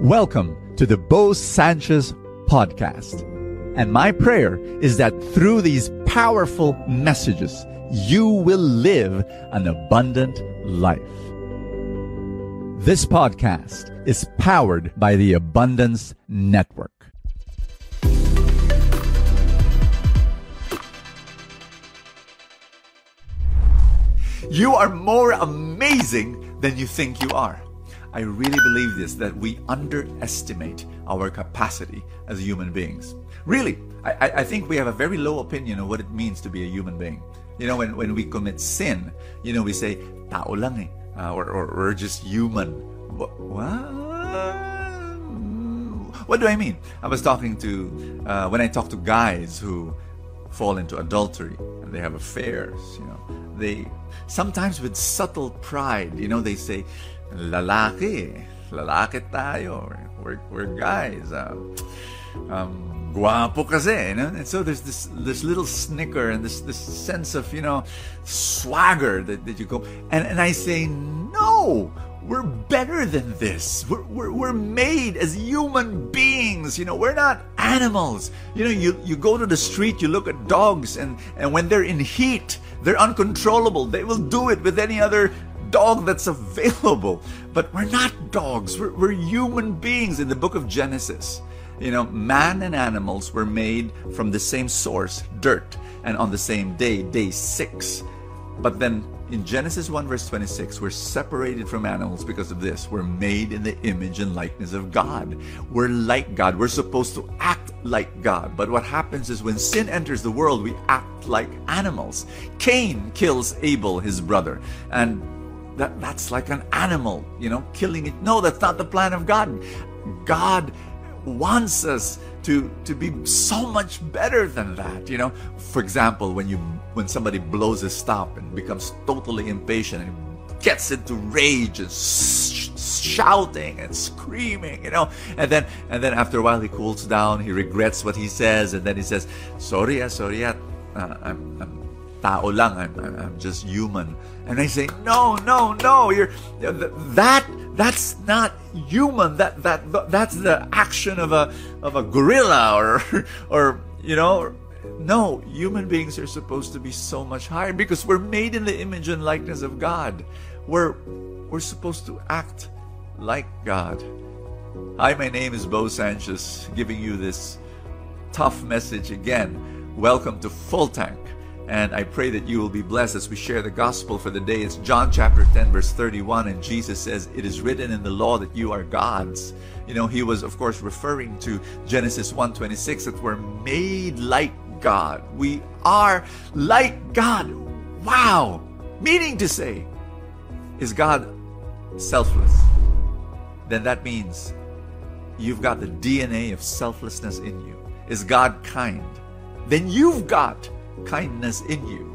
Welcome to the Bo Sanchez podcast. And my prayer is that through these powerful messages, you will live an abundant life. This podcast is powered by the Abundance Network. You are more amazing than you think you are. I really believe this, that we underestimate our capacity as human beings. Really, I think we have a very low opinion of what it means to be a human being. You know, when we commit sin, you know, we say, tao lang eh, or we're just human. What do I mean? I was talking to, when I talk to guys who fall into adultery and they have affairs, you know, they sometimes with subtle pride, you know, they say, lalaki tayo, we're guys, guapo kasi, you know? And so there's this little snicker and this sense of, you know, swagger that you go, and I say, no, we're better than this. We're made as human beings, you know, we're not animals. You know, you go to the street, you look at dogs, and when they're in heat, they're uncontrollable. They will do it with any other dog that's available. But we're not dogs. We're human beings. In the book of Genesis, you know, man and animals were made from the same source, dirt, and on the same day, day 6. But then in Genesis 1 verse 26, we're separated from animals because of this. We're made in the image and likeness of God. We're like God. We're supposed to act like God. But what happens is when sin enters the world, we act like animals. Cain kills Abel, his brother. And that's like an animal, you know, killing it. No, that's not the plan of God. God wants us to be so much better than that, you know. For example, when somebody blows his top and becomes totally impatient and gets into rage and shouting and screaming, you know, and then after a while he cools down, he regrets what he says, and then he says, sorry, I'm tao lang, I'm just human. And I say, no, that's not human. That's the action of a gorilla or you know. No, human beings are supposed to be so much higher because we're made in the image and likeness of God. We're supposed to act like God. Hi, my name is Bo Sanchez, giving you this tough message again. Welcome to Full Tank. And I pray that you will be blessed as we share the gospel for the day. It's John chapter 10, verse 31. And Jesus says, it is written in the law that you are gods. You know, he was, of course, referring to Genesis 1:26, that we're made like God. We are like God. Wow. Meaning to say, is God selfless? Then that means you've got the DNA of selflessness in you. Is God kind? Then you've got kindness in you.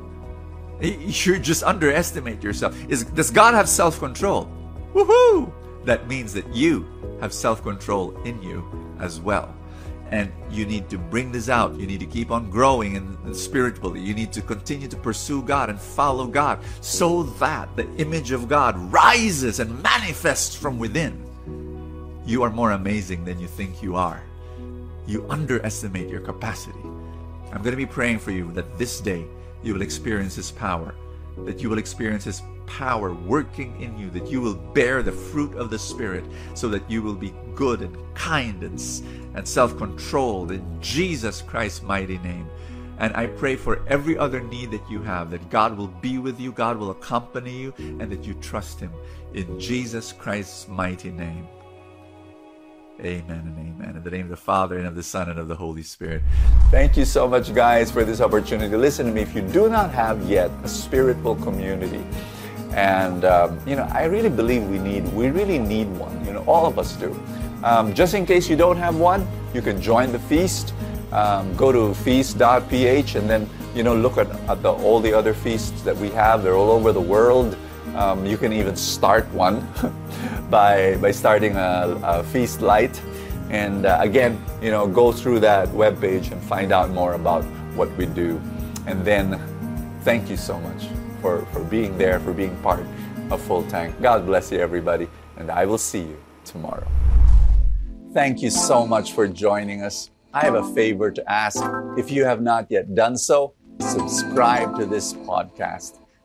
You just underestimate yourself. Does God have self-control? Woohoo! That means that you have self-control in you as well. And you need to bring this out. You need to keep on growing and spiritually. You need to continue to pursue God and follow God so that the image of God rises and manifests from within. You are more amazing than you think you are. You underestimate your capacity. I'm going to be praying for you that this day you will experience His power, that you will experience His power working in you, that you will bear the fruit of the Spirit so that you will be good and kind and self-controlled in Jesus Christ's mighty name. And I pray for every other need that you have, that God will be with you, God will accompany you, and that you trust Him in Jesus Christ's mighty name. Amen and amen. In the name of the Father, and of the Son, and of the Holy Spirit. Thank you so much, guys, for this opportunity. Listen to me. If you do not have yet a spiritual community, and, you know, I really believe we really need one. You know, all of us do. Just in case you don't have one, you can join the Feast. Go to feast.ph and then, you know, look at all the other feasts that we have. They're all over the world. You can even start one by starting a feast light, and again, you know, go through that webpage and find out more about what we do. And then, thank you so much for being there, for being part of Full Tank. God bless you, everybody, and I will see you tomorrow. Thank you so much for joining us. I have a favor to ask. If you have not yet done so, subscribe to this podcast,